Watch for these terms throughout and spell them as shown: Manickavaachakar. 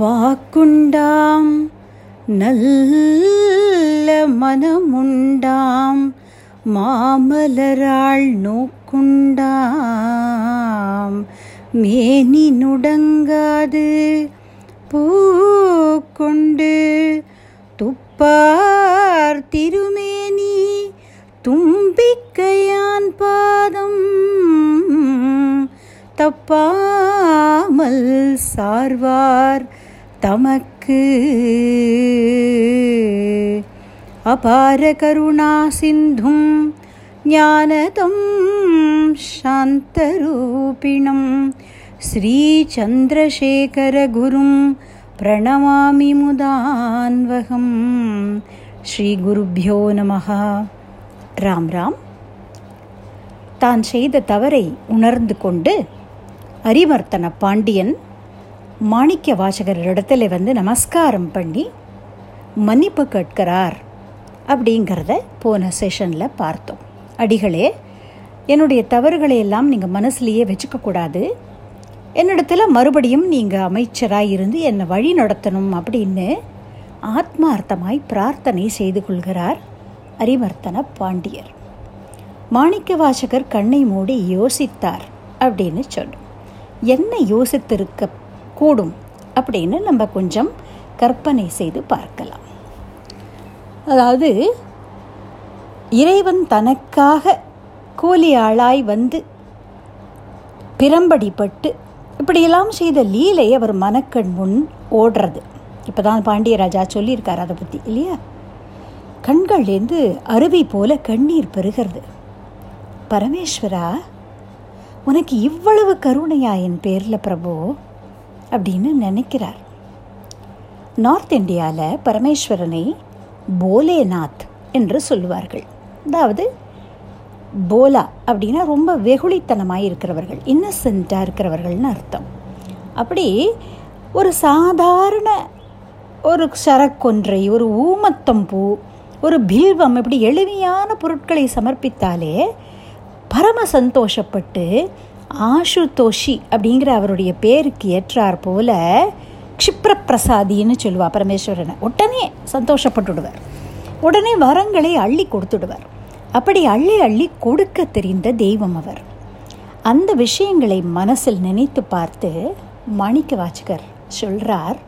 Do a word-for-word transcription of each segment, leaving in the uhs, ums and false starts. வாக்குண்டாம் நல்ல மனமுண்டாம் மாமலராள் நோக்குண்டாம் மேனி நுடங்காது பூக்கொண்டு துப்பார் திருமேனி தும்பிக்கையான் பாதம் தப்பாமல் சார்வார் தமக்கு அபார கருணா சிந்தும் ஞானதம் சாந்தரூபிணம் ஸ்ரீ சந்திரசேகர குரும் பிரணமாமி முதான்வகம். ஸ்ரீ குருப்யோ நமஹ. ராம் ராம். தான் செய்த தவறை உணர்ந்து கொண்டு அரிவர்த்தன பாண்டியன் மாணிக்க வாசகர் இடத்துல வந்து நமஸ்காரம் பண்ணி மன்னிப்பு கேட்கிறார் அப்படிங்கிறத போன செஷனில் பார்த்தோம். அடிகளே, என்னுடைய தவறுகளையெல்லாம் நீங்கள் மனசுலேயே வச்சுக்கக்கூடாது, என்னிடத்துல மறுபடியும் நீங்கள் அமைச்சராக இருந்து என்னை வழி நடத்தணும் அப்படின்னு ஆத்மார்த்தமாய் பிரார்த்தனை செய்து கொள்கிறார் அரிவர்த்தன பாண்டியர். மாணிக்க வாசகர் கண்ணை மூடி யோசித்தார் அப்படின்னு சொன்னோம். என்ன யோசித்திருக்க கூடும் அப்படின்னு நம்ம கொஞ்சம் கற்பனை செய்து பார்க்கலாம். அதாவது, இறைவன் தனக்காக கூலி ஆளாய் வந்து பிரம்படிப்பட்டு இப்படியெல்லாம் செய்த லீலை அவர் மனக்கண் முன் ஓடுறது. இப்போ தான் பாண்டியராஜா சொல்லியிருக்கார் அதை பற்றி, இல்லையா? கண்கள்லேருந்து அருவி போல கண்ணீர் பெறுகிறது. பரமேஸ்வரா, உனக்கு இவ்வளவு கருணையா என் பேரில் பிரபு அப்படின்னு நினைக்கிறார். நார்த் இந்தியாவில் பரமேஸ்வரனை போலேநாத் என்று சொல்லுவார்கள். அதாவது போலா அப்படின்னா ரொம்ப வெகுளித்தனமாக இருக்கிறவர்கள், இன்னசென்ட்டாக இருக்கிறவர்கள்னு அர்த்தம். அப்படி ஒரு சாதாரண ஒரு சரக்கொன்றை, ஒரு ஊமத்தம்பூ, ஒரு பீல்வம், இப்படி எளிமையான பொருட்களை சமர்ப்பித்தாலே பரம சந்தோஷப்பட்டு ஆஷுதோஷி அப்படிங்கிற அவருடைய பேருக்கு ஏற்றார் போல க்ஷிப்ரப்பிரசாதின்னு சொல்லுவா பரமேஸ்வரனை. உடனே சந்தோஷப்பட்டுடுவார், உடனே வரங்களை அள்ளி கொடுத்துடுவார். அப்படி அள்ளி அள்ளி கொடுக்க தெரிந்த தெய்வம் அவர். அந்த விஷயங்களை மனசில் நினைத்து பார்த்து மாணிக்க வாசகர் சொல்கிறார்,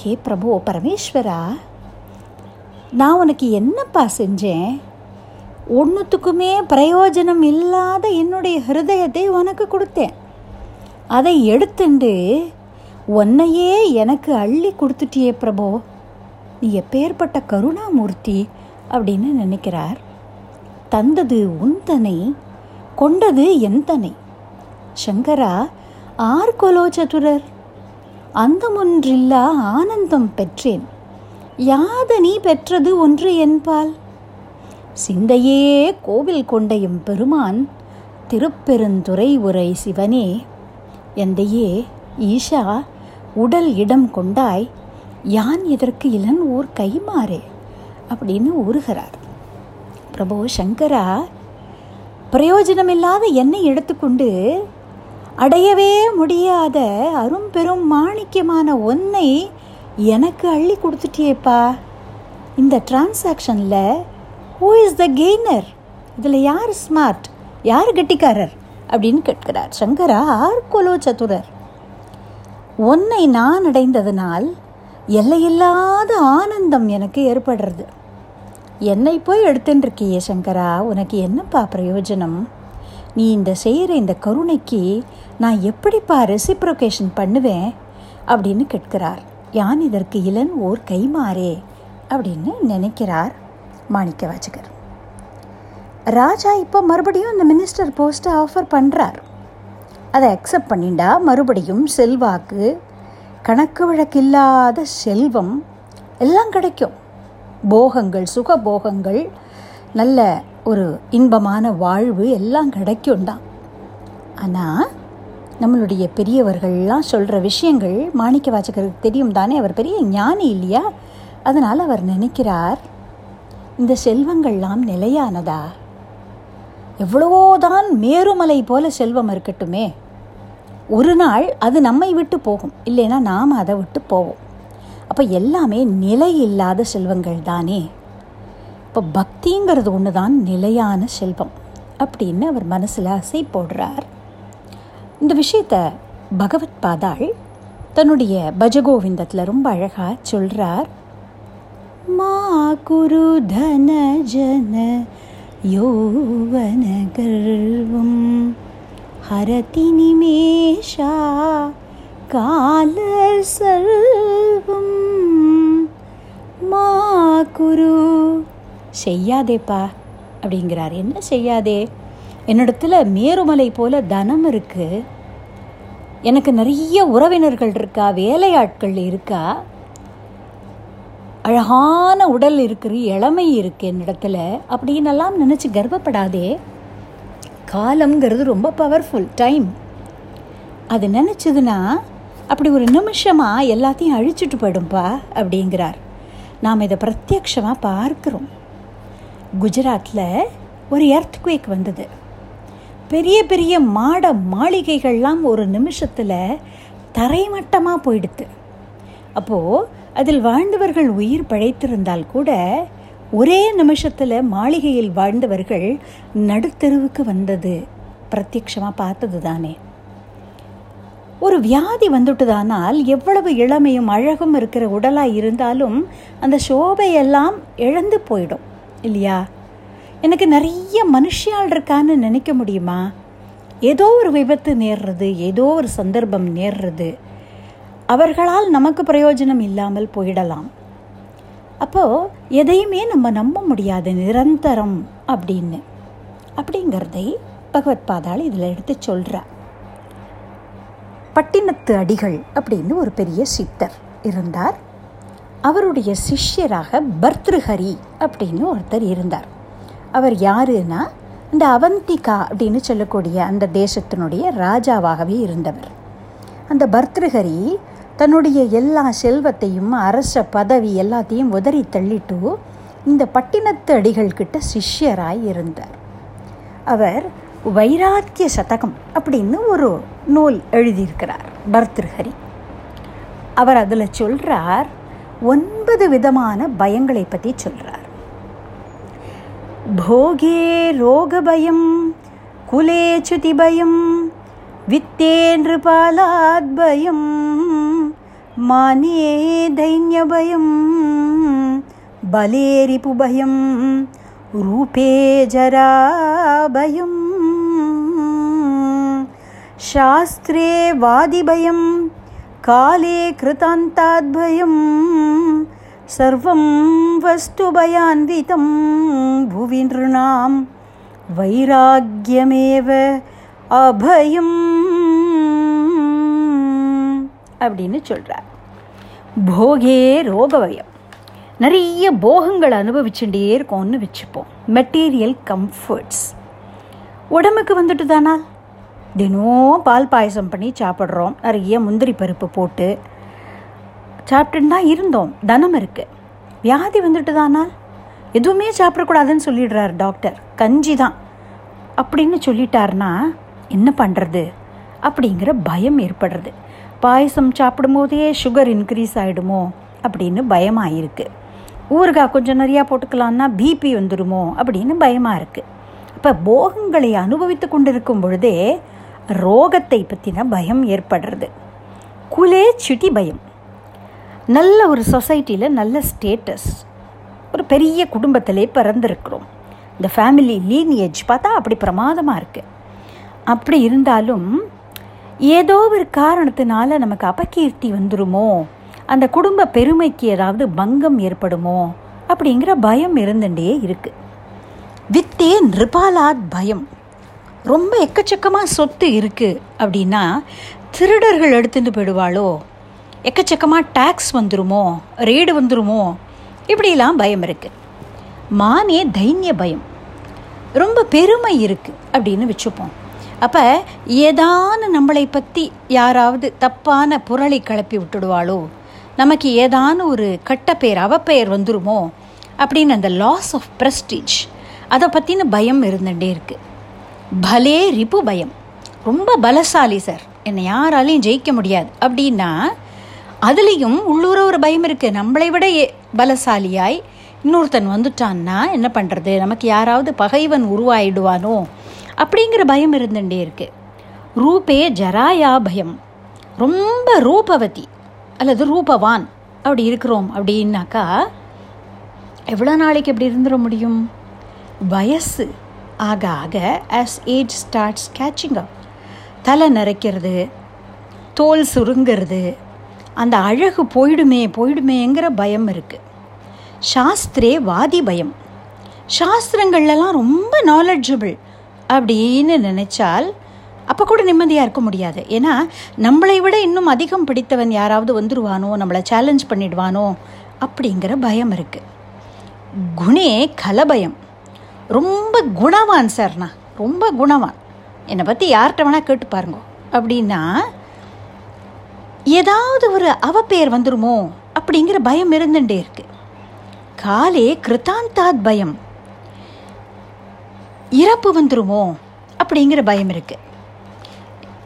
ஹே பிரபு பரமேஸ்வரா, நான் உனக்கு என்னப்பா செஞ்சேன்? ஒன்றுத்துக்குமே பிரயோஜனம் இல்லாத என்னுடைய ஹிருதயத்தை உனக்கு கொடுத்தேன். அதை எடுத்துண்டு உன்னையே எனக்கு அள்ளி கொடுத்துட்டியே பிரபோ, நீ எப்பேற்பட்ட கருணாமூர்த்தி அப்படின்னு நினைக்கிறார். தந்தது உன்தனை, கொண்டது எந்தனை. சங்கரா, ஆர்கொலோ சதுரர் அந்தமொன்றில்லா ஆனந்தம் பெற்றேன், யாதனி பெற்றது ஒன்று என்பால். சிந்தையே கோவில் கொண்ட எம் பெருமான் திருப்பெருந்துறை உரை சிவனே, எந்தையே ஈஷா உடல் இடம் கொண்டாய், யான் இதற்கு இளன் ஓர் கைமாறே அப்படின்னு ஊறுகிறார். பிரபோ சங்கரா, பிரயோஜனமில்லாத என்னை எடுத்துக்கொண்டு அடையவே முடியாத அரும்பெரும் மாணிக்கமான ஒன்னை எனக்கு அள்ளி கொடுத்துட்டியேப்பா. இந்த டிரான்சாக்ஷனில் Who is the gainer? இதில் யார் ஸ்மார்ட், யார் கெட்டிக்காரர் அப்படின்னு கேட்கிறார். சங்கரா, ஆர்கொலோ சதுரர், உன்னை நான் அடைந்ததனால் எல்லையில்லாத ஆனந்தம் எனக்கு ஏற்படுறது. என்னை போய் எடுத்துட்டுருக்கியே சங்கரா, உனக்கு என்னப்பா பிரயோஜனம்? நீ இந்த செய்கிற இந்த கருணைக்கு நான் எப்படிப்பா ரெசிப்ரோகேஷன் பண்ணுவேன் அப்படின்னு கேட்கிறார். யான் இதற்கு இளன் ஓர் கைமாறே அப்படின்னு நினைக்கிறார் மாணிக்க வாசகர். ராஜா இப்போ மறுபடியும் இந்த மினிஸ்டர் போஸ்ட்டை ஆஃபர் பண்ணுறார். அதை அக்செப்ட் பண்ணிண்டா மறுபடியும் செல்வாக்கு, கணக்கு வழக்கு இல்லாத செல்வம் எல்லாம் கிடைக்கும். போகங்கள், சுக போகங்கள், நல்ல ஒரு இன்பமான வாழ்வு எல்லாம் கிடைக்கும் தான். ஆனால் நம்மளுடைய பெரியவர்கள்லாம் சொல்கிற விஷயங்கள் மாணிக்க வாசகருக்கு தெரியும் தானே. அவர் பெரிய ஞானி இல்லையா? அதனால் அவர் நினைக்கிறார், இந்த செல்வங்கள்லாம் நிலையானதா? எவ்வளவோதான் மேருமலை போல செல்வம் இருக்கட்டுமே, ஒரு நாள் அது நம்மை விட்டு போகும், இல்லைன்னா நாம் அதை விட்டு போவோம். அப்போ எல்லாமே நிலை இல்லாத செல்வங்கள் தானே. இப்போ பக்திங்கிறது ஒன்று தான் நிலையான செல்வம் அப்படின்னு அவர் மனசில் ஆசை போடுறார். இந்த விஷயத்தை பகவத் பாதாள் தன்னுடைய பஜகோவிந்தத்தில் ரொம்ப அழகாக சொல்கிறார். மா குரு தன ஜன யோவன கர்வம் ஹரதி நிமேஷா காலர் சர்வம். மா குரு, செய்யாதேப்பா அப்படிங்கிறார். என்ன செய்யாதே? என்னிடத்துல மேருமலை போல தனம் இருக்குது, எனக்கு நிறைய உறவினர்கள் இருக்கா, வேலையாட்கள் இருக்கா, அழகான உடல் இருக்குது, இளமை இருக்குது என்னிடத்துல அப்படின்னெல்லாம் நினச்சி கர்வப்படாதே. காலம்ங்கிறது ரொம்ப பவர்ஃபுல் டைம். அது நினச்சதுன்னா அப்படி ஒரு நிமிஷமாக எல்லாத்தையும் அழிச்சிட்டு போயிடும்பா அப்படிங்கிறார். நாம் இதை பிரத்யக்ஷமாக பார்க்குறோம். குஜராத்தில் ஒரு எர்த்குவேக் வந்தது. பெரிய பெரிய மாட மாளிகைகள்லாம் ஒரு நிமிஷத்தில் தரைமட்டமாக போயிடுது. அப்போது அதில் வாழ்ந்தவர்கள் உயிர் பிழைத்திருந்தால் கூட ஒரே நிமிஷத்தில் மாளிகையில் வாழ்ந்தவர்கள் நடுத்தெருவுக்கு வந்தது பிரத்யக்ஷமாக பார்த்தது தானே. ஒரு வியாதி வந்துட்டுதானால் எவ்வளவு இளமையும் அழகும் இருக்கிற உடலாக இருந்தாலும் அந்த சோபையெல்லாம் இழந்து போயிடும் இல்லையா? எனக்கு நிறைய மனுஷியால் இருக்கான்னு நினைக்க முடியுமா? ஏதோ ஒரு விபத்து நேர்றது, ஏதோ ஒரு சந்தர்ப்பம் நேர்றது, அவர்களால் நமக்கு பிரயோஜனம் இல்லாமல் போயிடலாம். அப்போது எதையுமே நம்ம நம்ப முடியாது நிரந்தரம் அப்படின்னு அப்படிங்கிறதை பகவத் பாதாள் இதில் எடுத்து சொல்கிறார். பட்டினத்து அடிகள் அப்படின்னு ஒரு பெரிய சித்தர் இருந்தார். அவருடைய சிஷ்யராக பர்த்ருஹரி அப்படின்னு ஒருத்தர் இருந்தார். அவர் யாருன்னா இந்த அவந்திகா அப்படின்னு சொல்லக்கூடிய அந்த தேசத்தினுடைய ராஜாவாகவே இருந்தவர். அந்த பர்த்ருஹரி தன்னுடைய எல்லா செல்வத்தையும் அரச பதவி எல்லாத்தையும் உதறி தள்ளிட்டு இந்த பட்டினத்து அடிகள்கிட்ட சிஷ்யராய் இருந்தார். அவர் வைராக்கிய சதகம் அப்படின்னு ஒரு நூல் எழுதியிருக்கிறார் பர்த்ருஹரி. அவர் அதில் சொல்கிறார், ஒன்பது விதமான பயங்களை பற்றி சொல்கிறார். போகே ரோகபயம் குலே சுதி பயம் வித்தேன்று பாலாத் பயம் மானே தைன்ய பயம் பலேரிபு பயம் ரூபே ஜரா பயம் சாஸ்திரே வாதி பயம் காலே கிருதாந்தாத் பயம் சர்வம் வஸ்து பயான்விதம் புவி நிருணாம் வைராக்கியமேவ அபயம் அப்படின்னு சொல்கிறார். போகே ரோகபயம், நிறைய போகங்களை அனுபவிச்சுட்டே இருக்கோம்னு வச்சுப்போம். மெட்டீரியல் கம்ஃபர்ட்ஸ் உடம்புக்கு வந்துட்டு தானா தினம் பால் பாயசம் பண்ணி சாப்பிட்றோம், நிறைய முந்திரி பருப்பு போட்டு சாப்பிட்டுன்னு தான் இருந்தோம், தனம் இருக்குது. வியாதி வந்துட்டு தானால் எதுவுமே சாப்பிடக்கூடாதுன்னு சொல்லிடுறார் டாக்டர். கஞ்சி தான் அப்படின்னு சொல்லிட்டார்னா என்ன பண்ணுறது அப்படிங்கிற பயம் ஏற்படுறது. பாயசம் சாப்பிடும்போதே சுகர் இன்க்ரீஸ் ஆகிடுமோ அப்படின்னு பயமாக இருக்குது. ஊறுகாய் கொஞ்சம் நிறையா போட்டுக்கலான்னா பிபி வந்துடுமோ அப்படின்னு பயமாக இருக்குது. இப்போ போகங்களை அனுபவித்து கொண்டிருக்கும் பொழுதே ரோகத்தை பற்றின பயம் ஏற்படுறது. குலே சுட்டி பயம், நல்ல ஒரு சொசைட்டியில் நல்ல ஸ்டேட்டஸ், ஒரு பெரிய குடும்பத்திலே பிறந்திருக்கிறோம், இந்த ஃபேமிலி லீனியேஜ் பார்த்தா அப்படி பிரமாதமாக இருக்குது. அப்படி இருந்தாலும் ஏதோ ஒரு காரணத்தினால நமக்கு அபகீர்த்தி வந்துடுமோ, அந்த குடும்ப பெருமைக்கு ஏதாவது பங்கம் ஏற்படுமோ அப்படிங்கிற பயம் இருந்துகிட்டே இருக்குது. வித்தே நிருபாலாத் பயம், ரொம்ப எக்கச்சக்கமாக சொத்து இருக்குது அப்படின்னா திருடர்கள் எடுத்துட்டு போயிடுவாளோ, எக்கச்சக்கமாக டேக்ஸ் வந்துடுமோ, ரெய்டு வந்துடுமோ, இப்படிலாம் பயம் இருக்குது. மானே தைன்ய பயம், ரொம்ப பெருமை இருக்குது அப்படின்னு வச்சுப்போம். அப்போ ஏதான நம்மளை பற்றி யாராவது தப்பான புரளை கிளப்பி விட்டுடுவாளோ, நமக்கு ஏதான ஒரு கட்ட பெயர் அவப்பெயர் வந்துடுமோ அப்படின்னு அந்த லாஸ் ஆஃப் ப்ரெஸ்டீஜ் அதை பற்றின பயம் இருந்துகிட்டே இருக்குது. பலே ரிபு பயம், ரொம்ப பலசாலி சார், என்னை யாராலையும் ஜெயிக்க முடியாது அப்படின்னா அதுலேயும் உள்ளூர ஒரு பயம் இருக்குது. நம்மளை விட பலசாலியாய் இன்னொருத்தன் வந்துட்டான்னா என்ன பண்ணுறது, நமக்கு யாராவது பகைவன் உருவாயிடுவானோ அப்படிங்கிற பயம் இருந்துகிட்டே இருக்குது. ரூபே ஜராயா பயம், ரொம்ப ரூபவதி அல்லது ரூபவான் அப்படி இருக்கிறோம் அப்படின்னாக்கா எவ்வளோ நாளைக்கு எப்படி இருந்துட முடியும்? வயசு ஆக ஆக as age starts catching up, தலை நரைக்கிறது, தோல் சுருங்கிறது, அந்த அழகு போயிடுமே போயிடுமேங்கிற பயம் இருக்குது. சாஸ்திரே வாதி பயம், சாஸ்திரங்கள்லாம் ரொம்ப நாலெட்ஜபிள் அப்படின்னு நினச்சால் அப்போ கூட நிம்மதியாக இருக்க முடியாது. ஏன்னா நம்மளை விட இன்னும் அதிகம் பிடித்தவன் யாராவது வந்துடுவானோ, நம்மளை சேலஞ்ச் பண்ணிடுவானோ அப்படிங்கிற பயம் இருக்குது. குணே கலபயம், ரொம்ப குணவான் சார்ண்ணா, ரொம்ப குணவான், என்னை பற்றி யார்கிட்ட வேணால் கேட்டு பாருங்க அப்படின்னா ஏதாவது ஒரு அவப்பேர் வந்துடுமோ அப்படிங்கிற பயம் இருந்துகிட்டே இருக்குது. காலே கிருத்தாந்தாத் பயம், இறப்பு வந்துடுமோ அப்படிங்கிற பயம் இருக்குது.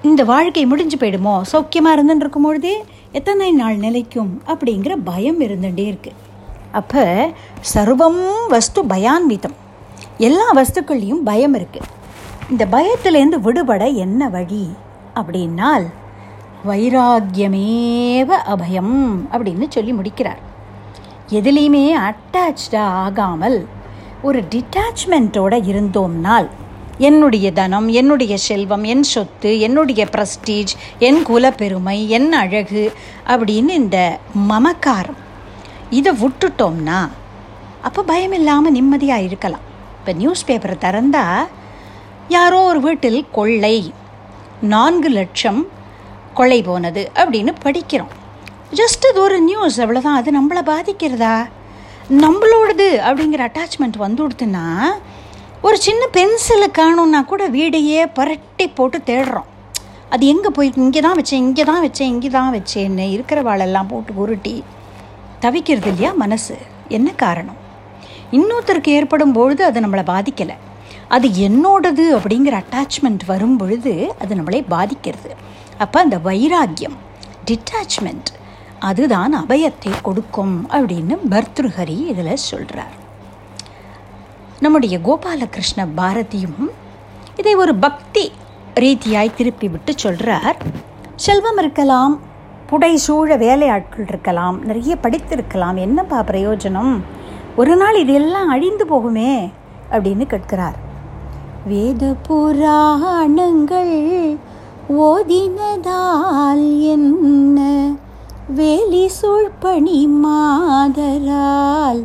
இந்த வாழ்க்கை முடிஞ்சு போயிடுமோ, சௌக்கியமாக இருந்துன்னு இருக்கும்பொழுதே எத்தனை நாள் நிலைக்கும் அப்படிங்கிற பயம் இருந்துகிட்டே இருக்குது. அப்போ சர்வம் வஸ்து பயான்விதம், எல்லா வஸ்துக்கள்லேயும் பயம் இருக்குது. இந்த பயத்திலேருந்து விடுபட என்ன வழி அப்படின்னால் வைராக்கியமேவ அபயம் அப்படின்னு சொல்லி முடிக்கிறார். எதுலேயுமே அட்டாச்சாக ஆகாமல் ஒரு டிட்டாச்மெண்ட்டோடு இருந்தோம்னால் என்னுடைய தனம், என்னுடைய செல்வம், என் சொத்து, என்னுடைய ப்ரெஸ்டீஜ், என் குலப்பெருமை, என் அழகு அப்படின்னு இந்த மமக்காரம் இதை விட்டுட்டோம்னா அப்போ பயம் இல்லாமல் நிம்மதியாக இருக்கலாம். இப்போ நியூஸ் பேப்பரை திறந்தால் யாரோ ஒரு வீட்டில் கொள்ளை, நான்கு லட்சம் கொலை போனது அப்படின்னு படிக்கிறோம். ஜஸ்ட் இது ஒரு நியூஸ், அவ்வளோதான். அது நம்மளை பாதிக்கிறதா? நம்மளோடது அப்படிங்கிற அட்டாச்மெண்ட் வந்துடுதுன்னா ஒரு சின்ன பென்சிலை காணும்னா கூட வீடையே பரட்டி போட்டு தேடுறோம். அது எங்கே போயிருக்கு, இங்கே தான் வச்சேன் இங்கே தான் வச்சேன் இங்கே தான் வச்சேன்னு இருக்கிறவாளெல்லாம் போட்டு உருட்டி தவிக்கிறது இல்லையா மனசு? என்ன காரணம்? இன்னொருத்தருக்கு ஏற்படும் பொழுது அது நம்மளை பாதிக்கலை, அது என்னோடது அப்படிங்கிற அட்டாச்மெண்ட் வரும் பொழுது அது நம்மளை பாதிக்கிறது. அப்போ அந்த வைராக்கியம், டிட்டாச்மெண்ட், அதுதான் அபயத்தை கொடுக்கும் அப்படின்னு பர்த்ருஹரி இதில் சொல்கிறார். நம்முடைய கோபாலகிருஷ்ண பாரதியும் இதை ஒரு பக்தி ரீதியாய் திருப்பி விட்டு சொல்கிறார். செல்வம் இருக்கலாம், புடை சூழ வேலையாட்கள் இருக்கலாம், நிறைய படித்திருக்கலாம், என்னப்பா பிரயோஜனம், ஒரு நாள் இதெல்லாம் அழிந்து போகுமே அப்படின்னு கேட்கிறார். வேத புராணங்கள் ஓதினதால் என்ன வேலி சூழ்பணி மாதரால்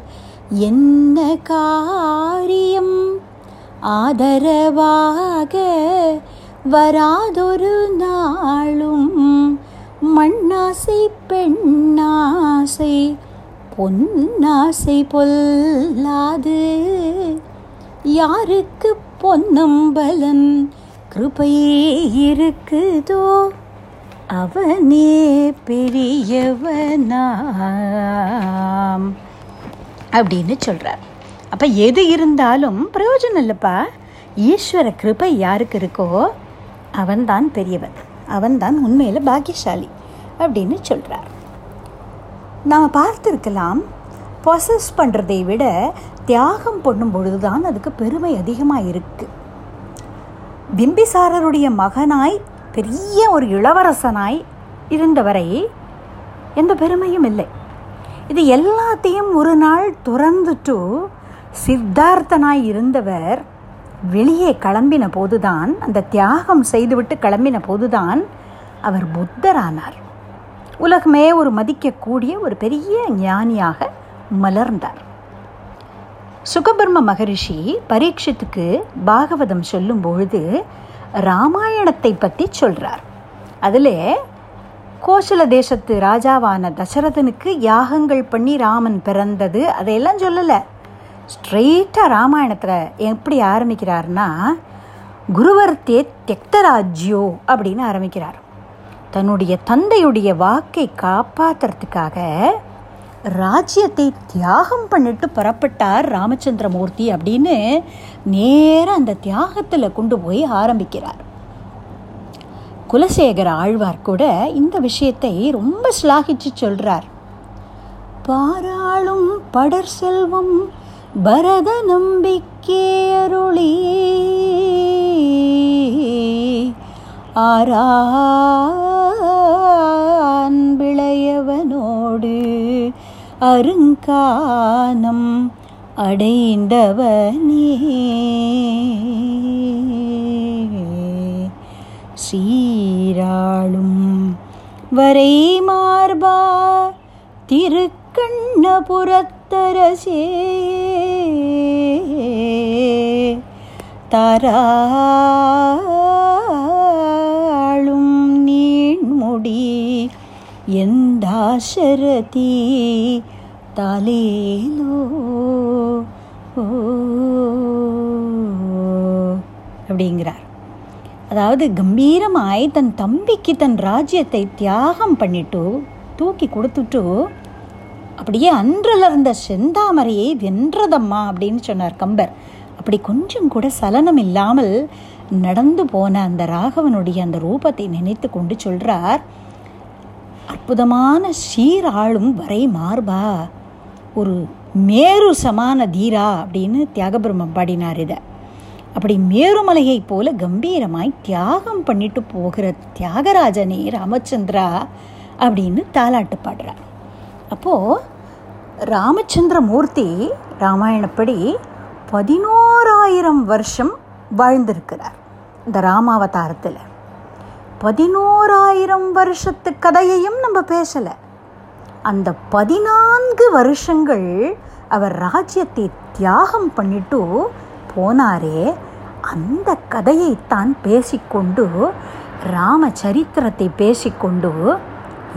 என்ன காரியம், ஆதரவாக வராதொரு நாளும் மண்ணாசை பெண்ணாசை பொன்னாசை பொல்லாது, யாருக்கு பொன்னம்பலன் கிருபையே இருக்குதோ அவனே பெரியவனாம் அப்படின்னு சொல்கிறார். அப்போ எது இருந்தாலும் பிரயோஜனம் இல்லைப்பா, ஈஸ்வர கிருபை யாருக்கு இருக்கோ அவன்தான் பெரியவன், அவன்தான் உண்மையில் பாக்கியசாலி அப்படின்னு சொல்கிறார். நாம் பார்த்துருக்கலாம், பொசஸ் பண்ணுறதை விட தியாகம் பண்ணும் பொழுது தான் அதுக்கு பெருமை அதிகமாக இருக்குது. பிம்பிசாரருடைய மகனாய் பெரிய ஒரு இளவரசனாய் இருந்தவரை எந்த பெருமையும் இல்லை. இது எல்லாத்தையும் ஒரு நாள் துறந்துட்டு சித்தார்த்தனாய் இருந்தவர் வெளியே கிளம்பின போதுதான், அந்த தியாகம் செய்துவிட்டு கிளம்பின போதுதான் அவர் புத்தரானார். உலகமே ஒரு மதிக்கக்கூடிய ஒரு பெரிய ஞானியாக மலர்ந்தார். சுகபிரம்ம மகரிஷி பரீட்சித்துக்கு பாகவதம் சொல்லும் பொழுது ராமாயணத்தை பற்றி சொல்கிறார். அதில் கோசல தேசத்து ராஜாவான தசரதனுக்கு யாகங்கள் பண்ணி ராமன் பிறந்தது அதையெல்லாம் சொல்லலை. ஸ்ட்ரெயிட்டாக ராமாயணத்தில் எப்படி ஆரம்பிக்கிறார்னா குருவர்த்தே தியக்தராஜ்யோ அப்படின்னு ஆரம்பிக்கிறார். தன்னுடைய தந்தையுடைய வாக்கை காப்பாற்றுறதுக்காக ராஜ்யத்தை தியாகம் பண்ணிட்டு புறப்பட்டார் ராமச்சந்திரமூர்த்தி அப்படின்னு நேராக அந்த தியாகத்தில் கொண்டு போய் ஆரம்பிக்கிறார். குலசேகர ஆழ்வார் கூட இந்த விஷயத்தை ரொம்ப சிலாகிச்சு சொல்றார். பாராளும் படர் செல்வம் பரத நம்பிக்கே அருளி ஆரான் விளையவனோடு அருங்கானம் அடைந்தவனே சீராளும் வரை மார்பா திருக்கண்ணபுரத்தரசே தாராளும் நீண்முடி எந்தாசரதி தாலேலோ அப்படிங்கிறார். அதாவது கம்பீரமாய் தன் தம்பிக்கு தன் ராஜ்யத்தை தியாகம் பண்ணிட்டு தூக்கி கொடுத்துட்டு அப்படியே அன்றலர்ந்த செந்தாமரையை வென்றதம்மா அப்படின்னு சொன்னார் கம்பர். அப்படி கொஞ்சம் கூட சலனம் இல்லாமல் நடந்து போன அந்த ராகவனுடைய அந்த ரூபத்தை நினைத்து கொண்டு சொல்றார், அற்புதமான சீராளும் வரை மார்பா, ஒரு மேரு சமான தீரா அப்படின்னு தியாகபிரம்மம் பாடினார். இதை அப்படி மேருமலையைப் போல கம்பீரமாய் தியாகம் பண்ணிட்டு போகிற தியாகராஜனே ராமச்சந்திரா அப்படின்னு தாலாட்டு பாடுறார். அப்போது ராமச்சந்திரமூர்த்தி ராமாயணப்படி பதினோராயிரம் வருஷம் வாழ்ந்திருக்கிறார். இந்த ராமாவதாரத்தில் பதினோராயிரம் வருஷத்து கதையையும் நம்ம பேசலை. அந்த பதினான்கு வருஷங்கள் அவர் ராஜ்யத்தை தியாகம் பண்ணிட்டு போனாரே, அந்த கதையைத்தான் பேசிக்கொண்டு ராமச்சரித்திரத்தை பேசிக்கொண்டு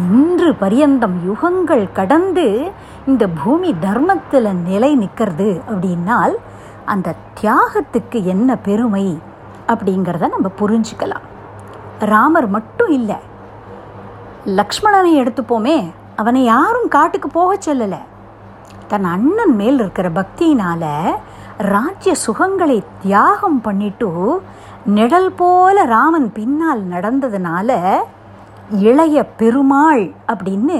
இன்று பரியந்தம் யுகங்கள் கடந்து இந்த பூமி தர்மத்தில் நிலை நிற்கிறது அப்படின்னால் அந்த தியாகத்துக்கு என்ன பெருமை அப்படிங்கிறத நம்ம புரிஞ்சுக்கலாம். ராமர் மட்டும் இல்லை, லக்ஷ்மணனை எடுத்துப்போமே, அவனை யாரும் காட்டுக்கு போக சொல்லலை. தன் அண்ணன் மேல் இருக்கிற பக்தியினால் ராஜ்ய சுகங்களை தியாகம் பண்ணிட்டு நிழல் போல ராமன் பின்னால் நடந்ததுனால இளைய பெருமாள் அப்படின்னு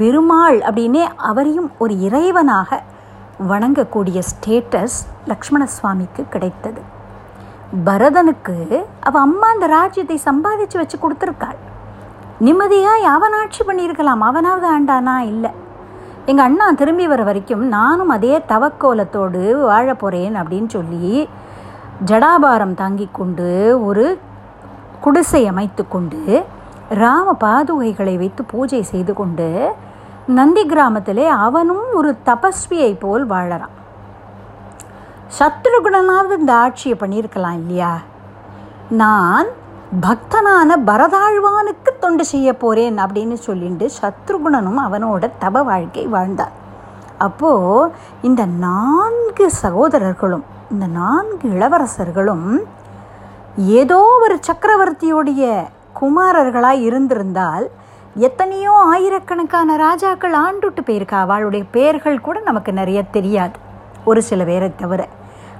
பெருமாள் அப்படின்னே அவரையும் ஒரு இறைவனாக வணங்கக்கூடிய ஸ்டேட்டஸ் லக்ஷ்மண சுவாமிக்கு கிடைத்தது. பரதனுக்கு அவள் அம்மா அந்த ராஜ்யத்தை சம்பாதிச்சு வச்சு கொடுத்துருக்காள். நிம்மதியாக அவன் ஆட்சி பண்ணியிருக்கலாம், அவனாவது ஆண்டானா இல்லை. எங்கள் அண்ணா திரும்பி வர வரைக்கும் நானும் அதே தவக்கோலத்தோடு வாழ போகிறேன் அப்படின்னு சொல்லி ஜடாபாரம் தாங்கி கொண்டு ஒரு குடிசை அமைத்து கொண்டு ராம பாதுகைகளை வைத்து பூஜை செய்து கொண்டு நந்தி கிராமத்திலே அவனும் ஒரு தபஸ்வியை போல் வாழறான். சத்ருகுணனாவது இந்த ஆட்சியை பண்ணியிருக்கலாம் இல்லையா? நான் பக்தனான பரதாழ்வானுக்கு தொண்டு செய்ய போகிறேன் அப்படின்னு சொல்லிட்டு சத்ருகுணனும் அவனோட தப வாழ்க்கை வாழ்ந்தார். அப்போது இந்த நான்கு சகோதரர்களும் இந்த நான்கு இளவரசர்களும் ஏதோ ஒரு சக்கரவர்த்தியோடைய குமாரர்களாக இருந்திருந்தால் எத்தனையோ ஆயிரக்கணக்கான ராஜாக்கள் ஆண்டுட்டு போயிருக்கா. அவளுடைய பெயர்கள் கூட நமக்கு நிறைய தெரியாது, ஒரு சில பேரை தவிர.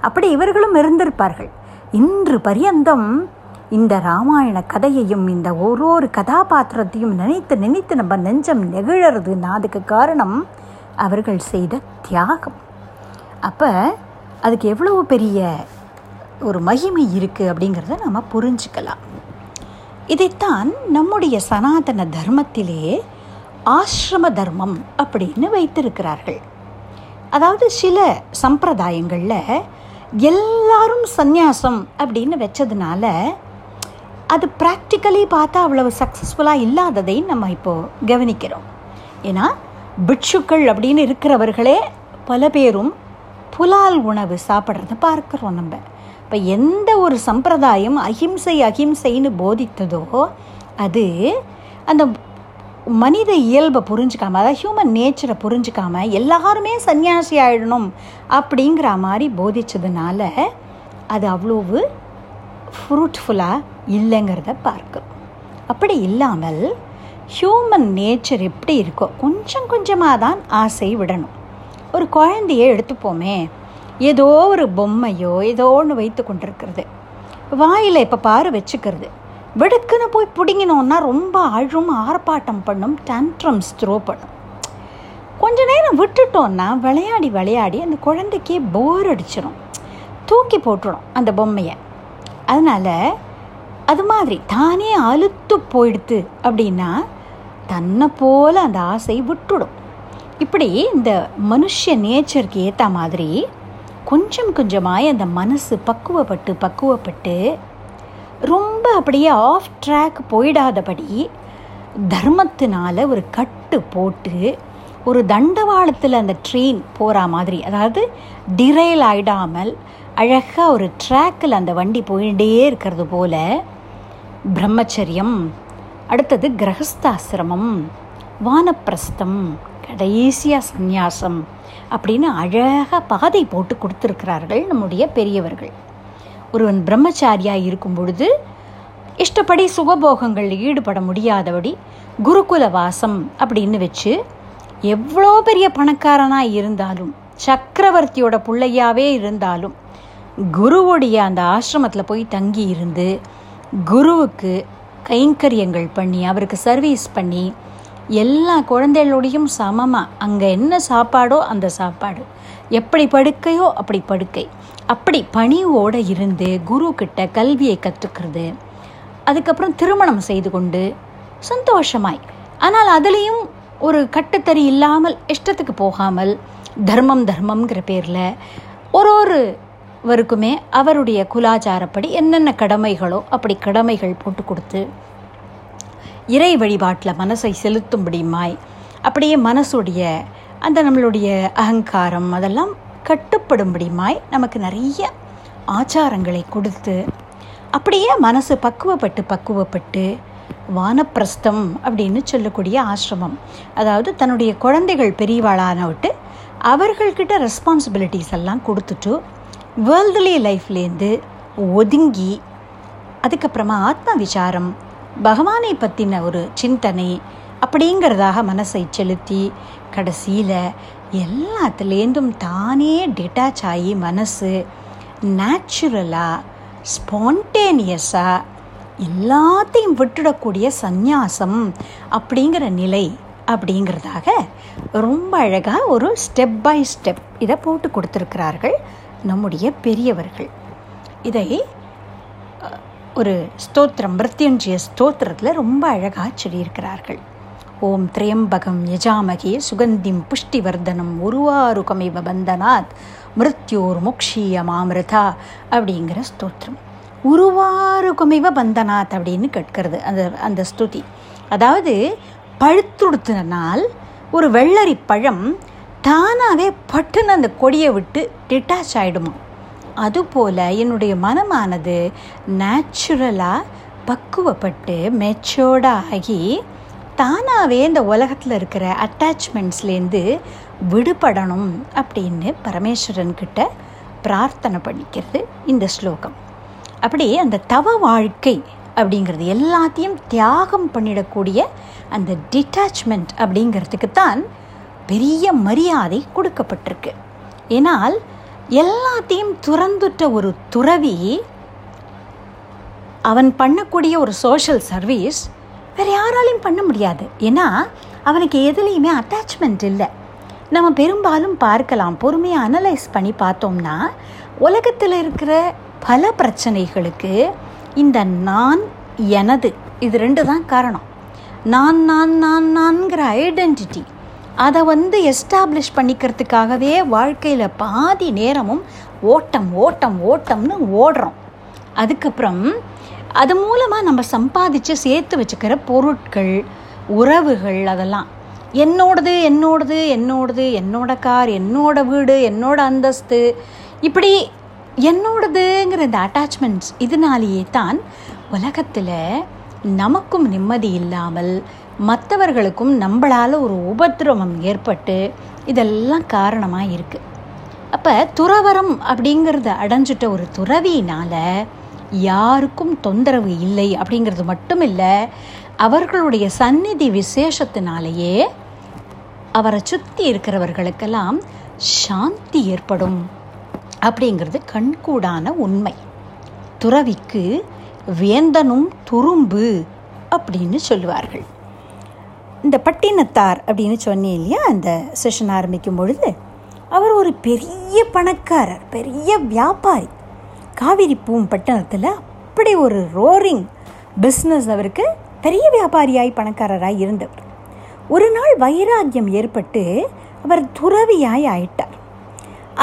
அப்படி இவர்களும் இருந்திருப்பார்கள். இன்று பரியந்தம் இந்த ராமாயண கதையையும் இந்த ஒரு ஒரு கதாபாத்திரத்தையும் நினைத்து நினைத்து நம்ம நெஞ்சம் நெகிழறதுன்னா அதுக்கு காரணம் அவர்கள் செய்த தியாகம். அப்போ அதுக்கு எவ்வளவு பெரிய ஒரு மகிமை இருக்குது அப்படிங்கிறத நம்ம புரிஞ்சுக்கலாம். இதைத்தான் நம்முடைய சனாதன தர்மத்திலே ஆசிரம தர்மம் அப்படின்னு வைத்திருக்கிறார்கள். அதாவது சில சம்பிரதாயங்களில் எல்லாரும் சந்நியாசம் அப்படின்னு வச்சதுனால அது ப்ராக்டிக்கலி பார்த்தா அவ்வளவு சக்ஸஸ்ஃபுல்லாக இல்லாததை நம்ம இப்போது கவனிக்கிறோம். ஏன்னா பிட்சுக்கள் அப்படின்னு இருக்கிறவர்களே பல பேரும் புலால் உணவு சாப்பிட்றத பார்க்குறோம் நம்ம. இப்போ எந்த ஒரு சம்பிரதாயம் அஹிம்சை அஹிம்சைன்னு போதித்ததோ அது அந்த மனித இயல்பை புரிஞ்சுக்காம, அதாவது ஹியூமன் நேச்சரை புரிஞ்சுக்காம எல்லாருமே சன்னியாசி ஆகிடணும் அப்படிங்கிற மாதிரி போதித்ததுனால அது அவ்வளவு ஃப்ரூட்ஃபுல்லாக இல்லைங்கிறத பார்க்கும். அப்படி இல்லாமல் ஹியூமன் நேச்சர் எப்படி இருக்கோ கொஞ்சம் கொஞ்சமாக தான் ஆசை விடணும். ஒரு குழந்தையை எடுத்துப்போமே, ஏதோ ஒரு பொம்மையோ ஏதோ ஒன்று வைத்து கொண்டிருக்கிறது, வாயில் இப்போ பாரு வச்சுக்கிறது, வெடுக்குன்னு போய் பிடிங்கணுன்னா ரொம்ப அழும், ஆர்ப்பாட்டம் பண்ணும், டேண்ட்ரம்ஸ் த்ரோ பண்ணும். கொஞ்ச நேரம் விட்டுட்டோன்னா விளையாடி விளையாடி அந்த குழந்தைக்கே போர் அடிச்சிடும், தூக்கி போட்டுடும் அந்த பொம்மையை. அதனால் அது மாதிரி தானே அழுத்து போயிடுது அப்படின்னா தன்னை போல் அந்த ஆசை விட்டுடும். இப்படி இந்த மனுஷ நேச்சருக்கு ஏற்ற மாதிரி கொஞ்சம் கொஞ்சமாக அந்த மனசு பக்குவப்பட்டு பக்குவப்பட்டு ரொம்ப அப்படியே ஆஃப் ட்ராக் போயிடாதபடி தர்மத்தினால் ஒரு கட்டு போட்டு ஒரு தண்டவாளத்தில் அந்த ட்ரெயின் போகிற மாதிரி, அதாவது டிரெயில் ஆகிடாமல் அழகாக ஒரு ட்ராக்கில் அந்த வண்டி போயிட்டே இருக்கிறது போல் பிரம்மச்சரியம், அடுத்தது கிரகஸ்தாசிரமம், வானப்பிரஸ்தம், கடைசியாக சந்நியாசம் அப்படின்னு அழகாக பாதை போட்டு கொடுத்துருக்கிறார்கள் நம்முடைய பெரியவர்கள். ஒருவன் பிரம்மச்சாரியாக இருக்கும் பொழுது இஷ்டப்படி சுகபோகங்களில் ஈடுபட முடியாதபடி குருகுல வாசம் அப்படின்னு வச்சு எவ்வளோ பெரிய பணக்காரனாக இருந்தாலும் சக்கரவர்த்தியோட பிள்ளையாவே இருந்தாலும் குருவுடைய அந்த ஆசிரமத்தில் போய் தங்கி இருந்து குருவுக்கு கைங்கரியங்கள் பண்ணி அவருக்கு சர்வீஸ் பண்ணி எல்லா குழந்தைகளோடையும் சமமாக அங்கே என்ன சாப்பாடோ அந்த சாப்பாடு, எப்படி படுக்கையோ அப்படி படுக்கை, அப்படி பணிவோடு இருந்து குருக்கிட்ட கல்வியை கற்றுக்கிறது. அதுக்கப்புறம் திருமணம் செய்து கொண்டு சந்தோஷமாய், ஆனால் அதுலேயும் ஒரு கட்டுத்தறி இல்லாமல் இஷ்டத்துக்கு போகாமல் தர்மம் தர்மம்ங்கிற பேரில் ஒரு ஒருவருக்குமே அவருடைய குலாச்சாரப்படி என்னென்ன கடமைகளோ அப்படி கடமைகள் போட்டு கொடுத்து இறை வழிபாட்டில் மனசை செலுத்தும்படியுமாய் அப்படியே மனசுடைய அந்த நம்மளுடைய அகங்காரம் அதெல்லாம் கட்டுப்படும்படியுமாய் நமக்கு நிறைய ஆச்சாரங்களை கொடுத்து அப்படியே மனசு பக்குவப்பட்டு பக்குவப்பட்டு வானப்பிரஸ்தம் அப்படின்னு சொல்லக்கூடிய ஆசிரமம், அதாவது தன்னுடைய குழந்தைகள் பெரியவாளான விட்டு அவர்கள்கிட்ட ரெஸ்பான்சிபிலிட்டிஸ் எல்லாம் கொடுத்துட்டு வேர்ல்டுலி லைஃப்லேருந்து ஒதுங்கி அதுக்கப்புறமா ஆத்ம விசாரம், பகவானை பற்றின ஒரு சிந்தனை அப்படிங்கிறதாக மனசை செலுத்தி கடைசியில் எல்லாத்துலேருந்தும் தானே டிட்டாச் ஆகி மனசு நேச்சுரலாக ஸ்பான்டேனியஸாக எல்லாத்தையும் விட்டுடக்கூடிய சந்நியாசம் அப்படிங்கிற நிலை அப்படிங்கிறதாக ரொம்ப அழகாக ஒரு ஸ்டெப் பை ஸ்டெப் இதை போட்டு கொடுத்துருக்கிறார்கள் நம்முடைய பெரியவர்கள். இதை ஒரு ஸ்தோத்திரம், மிருத்யுஞ்சய ஸ்தோத்திரத்தில் ரொம்ப அழகாக சொல்லியிருக்கிறார்கள். ஓம் திரியம்பகம் யஜாமகே சுகந்திம் புஷ்டிவர்தனம் உருவாருகமிவ பந்தனாத் மிருத்யோர் முக்ஷீய மாமிருதா அப்படிங்கிற ஸ்தோத்திரம். உருவாருகமிவ பந்தனாத் அப்படின்னு கேட்கிறது அந்த அந்த ஸ்துதி. அதாவது பழுத்துடுத்தினால் ஒரு வெள்ளரி பழம் தானாகவே பட்டுன்னு அந்த கொடியை விட்டு டிட்டாச் ஆகிடுமா, அதுபோல் என்னுடைய மனமானது நேச்சுரலாக பக்குவப்பட்டு மெச்சோர்டாக ஆகி தானாகவே இந்த உலகத்தில் இருக்கிற அட்டாச்மெண்ட்ஸ்லேருந்து விடுபடணும் அப்படின்னு பரமேஸ்வரன்கிட்ட பிரார்த்தனை பண்ணிக்கிறது இந்த ஸ்லோகம். அப்படி அந்த தவ வாழ்க்கை அப்படிங்கிறது எல்லாத்தையும் தியாகம் பண்ணிடக்கூடிய அந்த டிட்டாச்மெண்ட் அப்படிங்கிறதுக்கு தான் பெரிய மரியாதை கொடுக்கப்பட்டிருக்கு. ஏன்னால் எல்லாத்தையும் துறந்துட்ட ஒரு துறவி அவன் பண்ணக்கூடிய ஒரு சோஷியல் சர்வீஸ் வேறு யாராலையும் பண்ண முடியாது. ஏன்னா அவனுக்கு எதுலேயுமே அட்டாச்மெண்ட் இல்லை. நம்ம பெரும்பாலும் பார்க்கலாம், பொறுமையாக அனலைஸ் பண்ணி பார்த்தோம்னா உலகத்தில் இருக்கிற பல பிரச்சனைகளுக்கு இந்த நான் எனது இது ரெண்டு தான் காரணம். நான் நான் நான் நான்கிற ஐடென்டிட்டி அதை வந்து எஸ்டாப்ளிஷ் பண்ணிக்கிறதுக்காகவே வாழ்க்கையில் பாதி நேரமும் ஓட்டம் ஓட்டம் ஓட்டம்னு ஓடுறோம். அதுக்கப்புறம் அது மூலமாக நம்ம சம்பாதிச்சு சேர்த்து வச்சுக்கிற பொருட்கள், உறவுகள், அதெல்லாம் என்னோடது என்னோடது என்னோடது என்னோட கார், என்னோட வீடு, என்னோட அந்தஸ்து, இப்படி என்னோடதுங்கிற இந்த அட்டாச்மெண்ட்ஸ் இதனாலேயே தான் உலகத்தில் நமக்கும் நிம்மதி இல்லாமல் மற்றவர்களுக்கும் நம்மளால் ஒரு உபத்திரவம் ஏற்பட்டு இதெல்லாம் காரணமாக இருக்குது. அப்போ துறவரம் அப்படிங்கிறத அடைஞ்சிட்ட ஒரு துறவினால் யாருக்கும் தொந்தரவு இல்லை அப்படிங்கிறது மட்டும் இல்லை, அவர்களுடைய சந்நிதி விசேஷத்தினாலேயே அவரை சுற்றி இருக்கிறவர்களுக்கெல்லாம் சாந்தி ஏற்படும் அப்படிங்கிறது கண்கூடான உண்மை. துறவிக்கு வேந்தனும் துரும்பு அப்படின்னு சொல்லுவார்கள். இந்த பட்டினத்தார் அப்படின்னு சொன்னேன் இல்லையா, அந்த செஷன் ஆரம்பிக்கும் பொழுது, அவர் ஒரு பெரிய பணக்காரர், பெரிய வியாபாரி. காவிரி பூம்பட்டினத்தில் அப்படி ஒரு ரோரிங் பிஸ்னஸ், அவருக்கு பெரிய வியாபாரியாய் பணக்காரராய் இருந்தவர். ஒரு நாள் வைராக்கியம் ஏற்பட்டு அவர் துறவியாய் ஆயிட்டார்.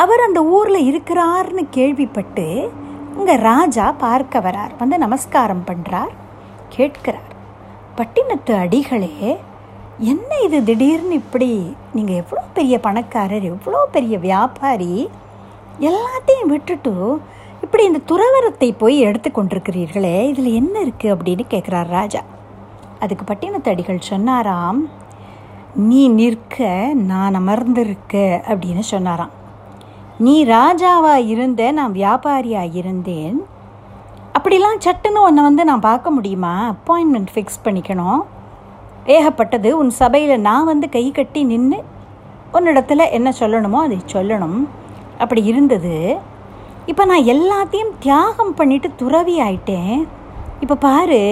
அவர் அந்த ஊரில் இருக்கிறார்னு கேள்விப்பட்டு இங்கே ராஜா பார்க்க வரார், வந்து நமஸ்காரம் பண்ணுறார், கேட்கிறார், பட்டினத்து அடிகளே, என்ன இது திடீர்னு இப்படி, நீங்கள் எவ்வளோ பெரிய பணக்காரர், எவ்வளோ பெரிய வியாபாரி, எல்லாத்தையும் விட்டுட்டு இப்படி இந்த துறவரத்தை போய் எடுத்து கொண்டிருக்கிறீர்களே, இதில் என்ன இருக்குது அப்படின்னு கேட்குறார் ராஜா. அதுக்கு பட்டினத்து அடிகள் சொன்னாராம், நீ நிற்க நான் அமர்ந்திருக்க அப்படின்னு சொன்னாராம். நீ ராஜாவாக இருந்த, நான் வியாபாரியாக இருந்தேன், அப்படிலாம் சட்டுன்னு உன்னை வந்து நான் பார்க்க முடியுமா? அப்பாயின்மெண்ட் ஃபிக்ஸ் பண்ணிக்கணும், ஏகப்பட்டது உன் சபையில் நான் வந்து கை கட்டி நின்று உன்னிடத்துல என்ன சொல்லணுமோ அதை சொல்லணும், அப்படி இருந்தது. இப்போ நான் எல்லாத்தையும் தியாகம் பண்ணிவிட்டு துறவி ஆயிட்டேன். இப்போ பாரு,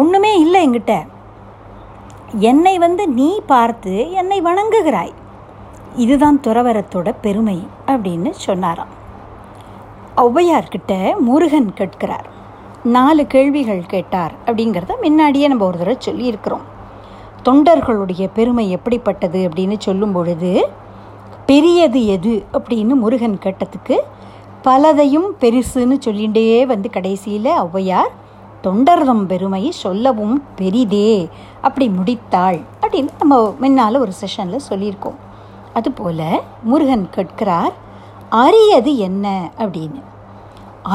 ஒன்றுமே இல்லை என்கிட்ட. என்னை வந்து நீ பார்த்து என்னை வணங்குகிறாய், இதுதான் துறவரத்தோட பெருமை அப்படின்னு சொன்னாராம். ஔவையார்கிட்ட முருகன் கேட்கிறார், நாலு கேள்விகள் கேட்டார் அப்படிங்கிறத முன்னாடியே நம்ம ஒரு தடவை சொல்லியிருக்கிறோம். தொண்டர்களுடைய பெருமை எப்படிப்பட்டது அப்படின்னு சொல்லும் பொழுது, பெரியது எது அப்படின்னு முருகன் கேட்டதுக்கு பலதையும் பெருசுன்னு சொல்லிகிட்டே வந்து கடைசியில் ஔவையார் தொண்டர்தம் பெருமையை சொல்லவும் பெரிதே அப்படி முடித்தாள் அப்படின்னு நம்ம முன்னால் ஒரு செஷனில் சொல்லியிருக்கோம். அதுபோல் முருகன் கேட்கிறார், அரியது என்ன அப்படின்னு.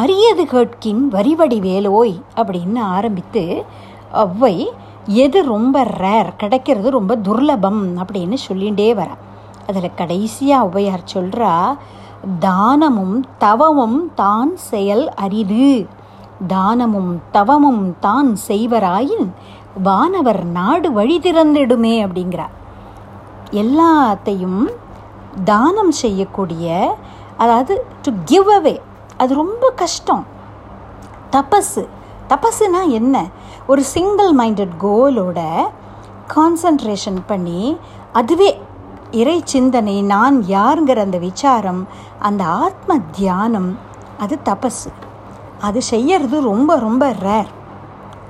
அரியது கேட்கின் வரிவடி வேலோய் அப்படின்னு ஆரம்பித்து அவ்வை எது ரொம்ப ரேர், கிடைக்கிறது ரொம்ப துர்லபம் அப்படின்னு சொல்லிகிட்டே வர, அதில் கடைசியாக ஔவையார் சொல்கிறா, தானமும் தவமும் தான் செயல் அரிது, தானமும் தவமும் தான் செய்வராயின் வானவர் நாடு வழி திறந்திடுமே அப்படிங்கிறார். எல்லாத்தையும் தானம் செய்யக்கூடிய, அதாவது டு கிவ் அவே, அது ரொம்ப கஷ்டம். தபஸு, தபஸுனா என்ன, ஒரு சிங்கிள் மைண்டட் கோலோட கான்சன்ட்ரேஷன் பண்ணி அதுவே இறை சிந்தனை, நான் யாருங்கிற அந்த விசாரம், அந்த ஆத்ம தியானம், அது தபஸு. அது செய்யறது ரொம்ப ரொம்ப ரேர்.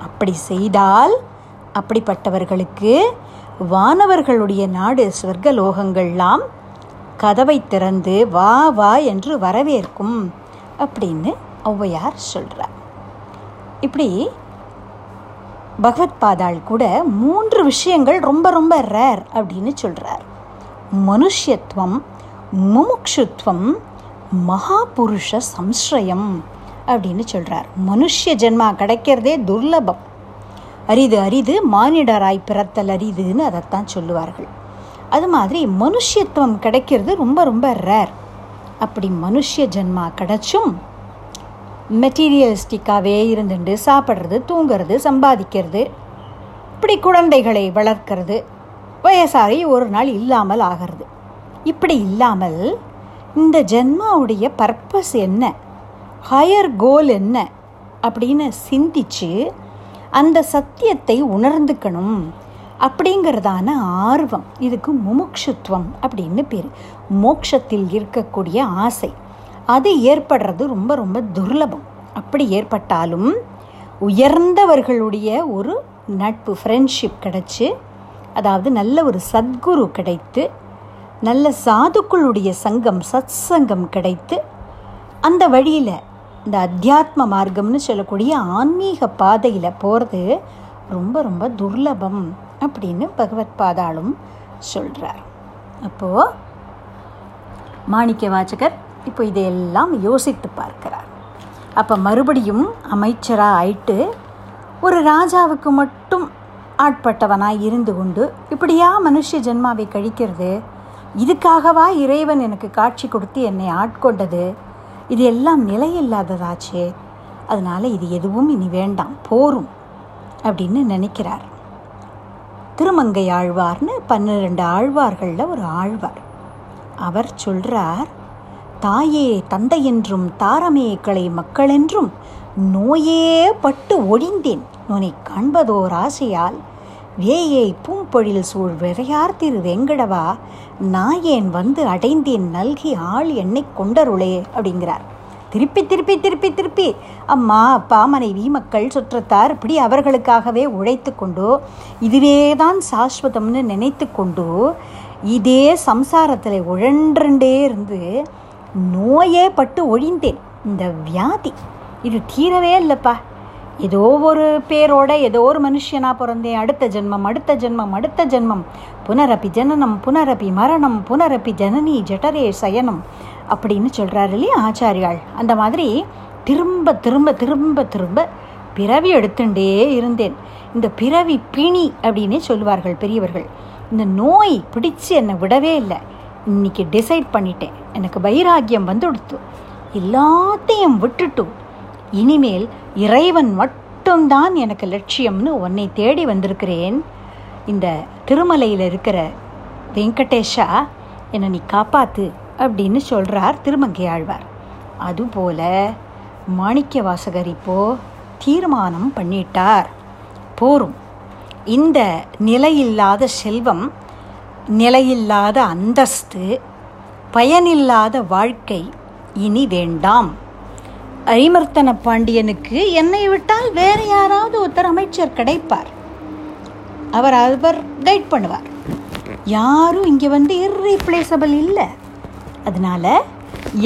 அப்படி செய்தால் அப்படிப்பட்டவர்களுக்கு வானவர்களுடைய நாடு ஸ்வர்கலோகங்கள்லாம் கதவை திறந்து வா வா என்று வரவேற்கும் அப்படின்னு ஔவையார் சொல்கிறார். இப்படி பகவத் பாதாள் கூட மூன்று விஷயங்கள் ரொம்ப ரொம்ப ரேர் அப்படின்னு சொல்கிறார். மனுஷ்யத்துவம், முமுக்ஷுத்துவம், மகாபுருஷ சம்ஸ்ரயம் அப்படின்னு சொல்கிறார். மனுஷ்ய ஜென்மா கிடைக்கிறதே துர்லபம், அரிது அரிது, மானிடராய் பிறத்தல் அரிதுன்னு அதைத்தான் சொல்லுவார்கள். அது மாதிரி மனுஷத்துவம் கிடைக்கிறது ரொம்ப ரொம்ப ரேர். அப்படி மனுஷ ஜென்மா கிடச்சும் மெட்டீரியலிஸ்டிக்காகவே இருந்துட்டு சாப்பிட்றது, தூங்கிறது, சம்பாதிக்கிறது, இப்படி குழந்தைகளை வளர்க்கிறது, வயசாகி ஒரு நாள் இல்லாமல் ஆகிறது, இப்படி இல்லாமல் இந்த ஜென்மாவுடைய பர்பஸ் என்ன, ஹையர் கோல் என்ன அப்படின்னு சிந்திச்சு அந்த சத்தியத்தை உணர்ந்துக்கணும் அப்படிங்கிறதான ஆர்வம், இதுக்கு முமுக்ஷுத்துவம் அப்படின்னு பேர். மோட்சத்தில் இருக்கக்கூடிய ஆசை, அது ஏற்படுறது ரொம்ப ரொம்ப துர்லபம். அப்படி ஏற்பட்டாலும் உயர்ந்தவர்களுடைய ஒரு நட்பு, ஃப்ரெண்ட்ஷிப் கிடைச்சி, அதாவது நல்ல ஒரு சத்குரு கிடைத்து, நல்ல சாதுக்களுடைய சங்கம், சத் சங்கம் கிடைத்து, அந்த வழியில் இந்த அத்தியாத்ம மார்க்கம்னு சொல்லக்கூடிய ஆன்மீக பாதையில் போகிறது ரொம்ப ரொம்ப துர்லபம் அப்படின்னு பகவத் பாதாளும் சொல்கிறார். அப்போது மாணிக்க வாசகர் இப்போ இதையெல்லாம் யோசித்து பார்க்கிறார். அப்போ மறுபடியும் அமைச்சராக ஆயிட்டு ஒரு ராஜாவுக்கு மட்டும் ஆட்பட்டவனாக இருந்து கொண்டு இப்படியா மனுஷ ஜென்மாவை கழிக்கிறது, இதுக்காகவா இறைவன் எனக்கு காட்சி கொடுத்து என்னை ஆட்கொண்டது, இது எல்லாம் நிலையில்லாததாச்சே, அதனால் இது எதுவும் இனி வேண்டாம் போரும் அப்படின்னு நினைக்கிறார். திருமங்கை ஆழ்வார்னு பன்னிரண்டு ஆழ்வார்களில் ஒரு ஆழ்வார், அவர் சொல்கிறார், தாயே தந்தையென்றும் தாரமே கிளை மக்களென்றும் நோயே பட்டு ஒழிந்தேன் நுனை காண்பதோர் ஆசையால் வேயை பூம்பொழில் சூழ் விரையார் திரு வெங்கடவா நாயேன் வந்து அடைந்தேன் நல்கி ஆள் என்னை கொண்டருளே அப்படிங்கிறார். திருப்பி திருப்பி திருப்பி திருப்பி அம்மா அப்பா மனைவி மக்கள் சுற்றத்தார் இப்படி அவர்களுக்காகவே உழைத்து கொண்டு இதுவே தான் சாஸ்வதம்னு நினைத்து கொண்டு இதே சம்சாரத்தில் உழன்றுண்டே இருந்து நோயே பட்டு ஒழிந்தேன். இந்த வியாதி இது தீரவே இல்லைப்பா. ஏதோ ஒரு பேரோட ஏதோ ஒரு மனுஷனாக பிறந்தேன். அடுத்த ஜென்மம் அடுத்த ஜென்மம் அடுத்த ஜென்மம் புனரப்பி ஜனனம் புனரப்பி மரணம் புனரப்பி ஜனனி ஜட்டரே சயனம் அப்படின்னு சொல்கிறாரு இல்லையா ஆச்சாரியாள். அந்த மாதிரி திரும்ப திரும்ப திரும்ப திரும்ப பிறவி எடுத்துட்டே இருந்தேன். இந்த பிறவி பிணி அப்படின்னு சொல்லுவார்கள் பெரியவர்கள். இந்த நோய் பிடிச்சு என்னை விடவே இல்லை. இன்றைக்கி டிசைட் பண்ணிட்டேன், எனக்கு வைராக்கியம் வந்து கொடுத்து எல்லாத்தையும் விட்டுட்டும் இனிமேல் இறைவன் மட்டும்தான் எனக்கு லட்சியம்னு உன்னை தேடி வந்திருக்கிறேன். இந்த திருமலையில் இருக்கிற வெங்கடேஷா என்னை நீ காப்பாற்று அப்படின்னு சொல்கிறார் திருமங்கை ஆழ்வார். அதுபோல் மாணிக்க வாசகர் இப்போது தீர்மானம் பண்ணிட்டார். போரும் இந்த நிலையில்லாத செல்வம், நிலையில்லாத அந்தஸ்து, பயனில்லாத வாழ்க்கை இனி வேண்டாம். அரிமர்த்தன பாண்டியனுக்கு என்னை விட்டால் வேறு யாராவது ஒருத்தர் அமைச்சர் கிடைப்பார், அவர் அவர் கைட் பண்ணுவார். யாரும் இங்கே வந்து இர்ரீப்ளேசபிள் இல்லை. அதனால்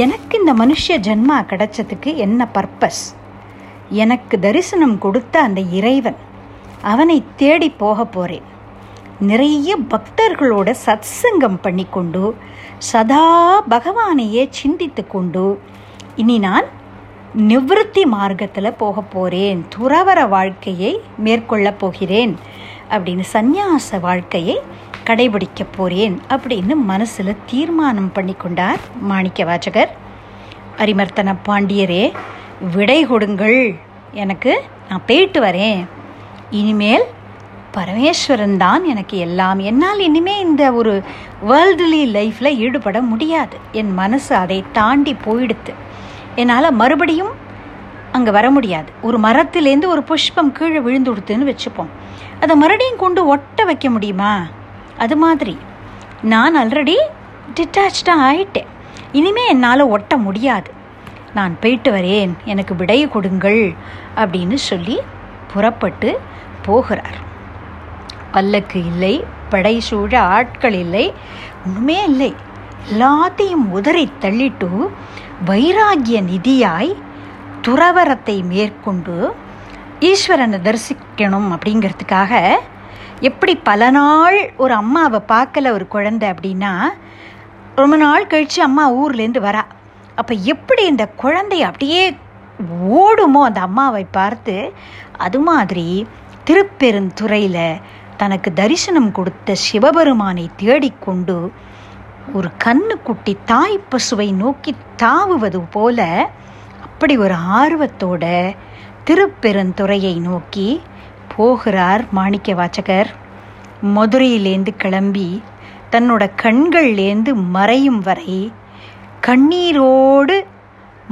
எனக்கு இந்த மனுஷ ஜென்மா கிடைச்சதுக்கு என்ன பர்பஸ்? எனக்கு தரிசனம் கொடுத்த அந்த இறைவன், அவனை தேடி போக போகிறேன். நிறைய பக்தர்களோட சத்சங்கம் பண்ணி கொண்டு சதா பகவானையே சிந்தித்து கொண்டு இனி நான் நிவர்த்தி மார்க்கத்தில் போக போகிறேன், துறவர வாழ்க்கையை மேற்கொள்ளப் போகிறேன் அப்படின்னு, சந்நியாச வாழ்க்கையை கடைபிடிக்க போகிறேன் அப்படின்னு மனசில் தீர்மானம் பண்ணி கொண்டார் மாணிக்க வாசகர். அரிமர்த்தன பாண்டியரே விடை கொடுங்கள் எனக்கு, நான் போயிட்டு வரேன். இனிமேல் பரமேஸ்வரன் தான் எனக்கு எல்லாம். என்னால் இனிமேல் இந்த ஒரு வேர்ல்டுலி லைஃப்பில் ஈடுபட முடியாது. என் மனசு அதை தாண்டி போயிடுத்து. என்னால் மறுபடியும் அங்கே வர முடியாது. ஒரு மரத்துலேருந்து ஒரு புஷ்பம் கீழே விழுந்து கொடுத்துன்னு வச்சுப்போம், அதை மறுபடியும் கொண்டு ஒட்ட வைக்க முடியுமா? அது மாதிரி நான் ஆல்ரெடி டிட்டாச்சாக ஆயிட்டேன். இனிமேல் என்னால் ஒட்ட முடியாது. நான் போயிட்டு வரேன், எனக்கு விடை கொடுங்கள் அப்படின்னு சொல்லி புறப்பட்டு போகிறார். பல்லக்கு இல்லை, படை சூழ ஆட்கள் இல்லை, ஒன்றுமே இல்லை. எல்லாத்தையும் உதறி தள்ளிட்டு வைராகிய நிதியாய் துறவரத்தை மேற்கொண்டு ஈஸ்வரனை தரிசிக்கணும் அப்படிங்கிறதுக்காக. எப்படி பல நாள் ஒரு அம்மாவை பார்க்கல ஒரு குழந்தை அப்படின்னா, ரொம்ப நாள் கழித்து அம்மா ஊர்லேருந்து வரா, அப்போ எப்படி இந்த குழந்தைய அப்படியே ஓடுமோ அந்த அம்மாவை பார்த்து, அது மாதிரி திருப்பெருந்துறையில் தனக்கு தரிசனம் கொடுத்த சிவபெருமானை தேடிக்கொண்டு ஒரு கண்ணுக்குட்டி தாய் பசுவை நோக்கி தாவுவது போல அப்படி ஒரு ஆர்வத்தோட திருப்பெருந்துறையை நோக்கி போகிறார் மாணிக்க வாசகர். மதுரையிலேந்து கிளம்பி தன்னோட கண்கள்லேருந்து மறையும் வரை கண்ணீரோடு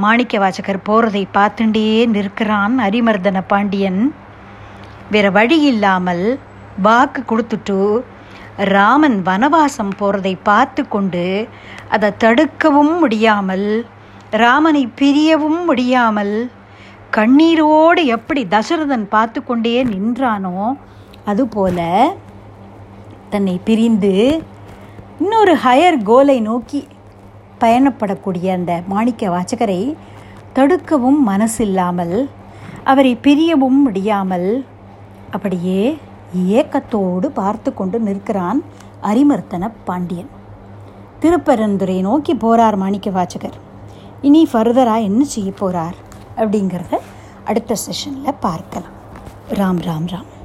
மாணிக்க வாசகர் போகிறதை பார்த்துட்டே நிற்கிறான் அரிமர்தன பாண்டியன். வேறு வழி இல்லாமல் வாக்கு கொடுத்துட்டு ராமன் வனவாசம் போகிறதை பார்த்து கொண்டு அதை தடுக்கவும் முடியாமல் ராமனை பிரியவும் முடியாமல் கண்ணீரோடு எப்படி தசரதன் பார்த்து கொண்டே நின்றானோ அதுபோல தன்னை பிரிந்து இன்னொரு ஹையர் கோலை நோக்கி பயணப்படக்கூடிய அந்த மாணிக்க வாசகரை தடுக்கவும் மனசில்லாமல் அவரை பிரியவும் முடியாமல் அப்படியே ஏக்கத்தோடு பார்த்து கொண்டு நிற்கிறான் அரிமர்த்தன பாண்டியன். திருப்பெருந்துறை நோக்கி போகிறார் மாணிக்க வாசகர். இனி ஃபர்தராக என்ன செய்ய போகிறார் அப்படிங்கிறத அடுத்த செஷனில் பார்க்கலாம். ராம் ராம் ராம்.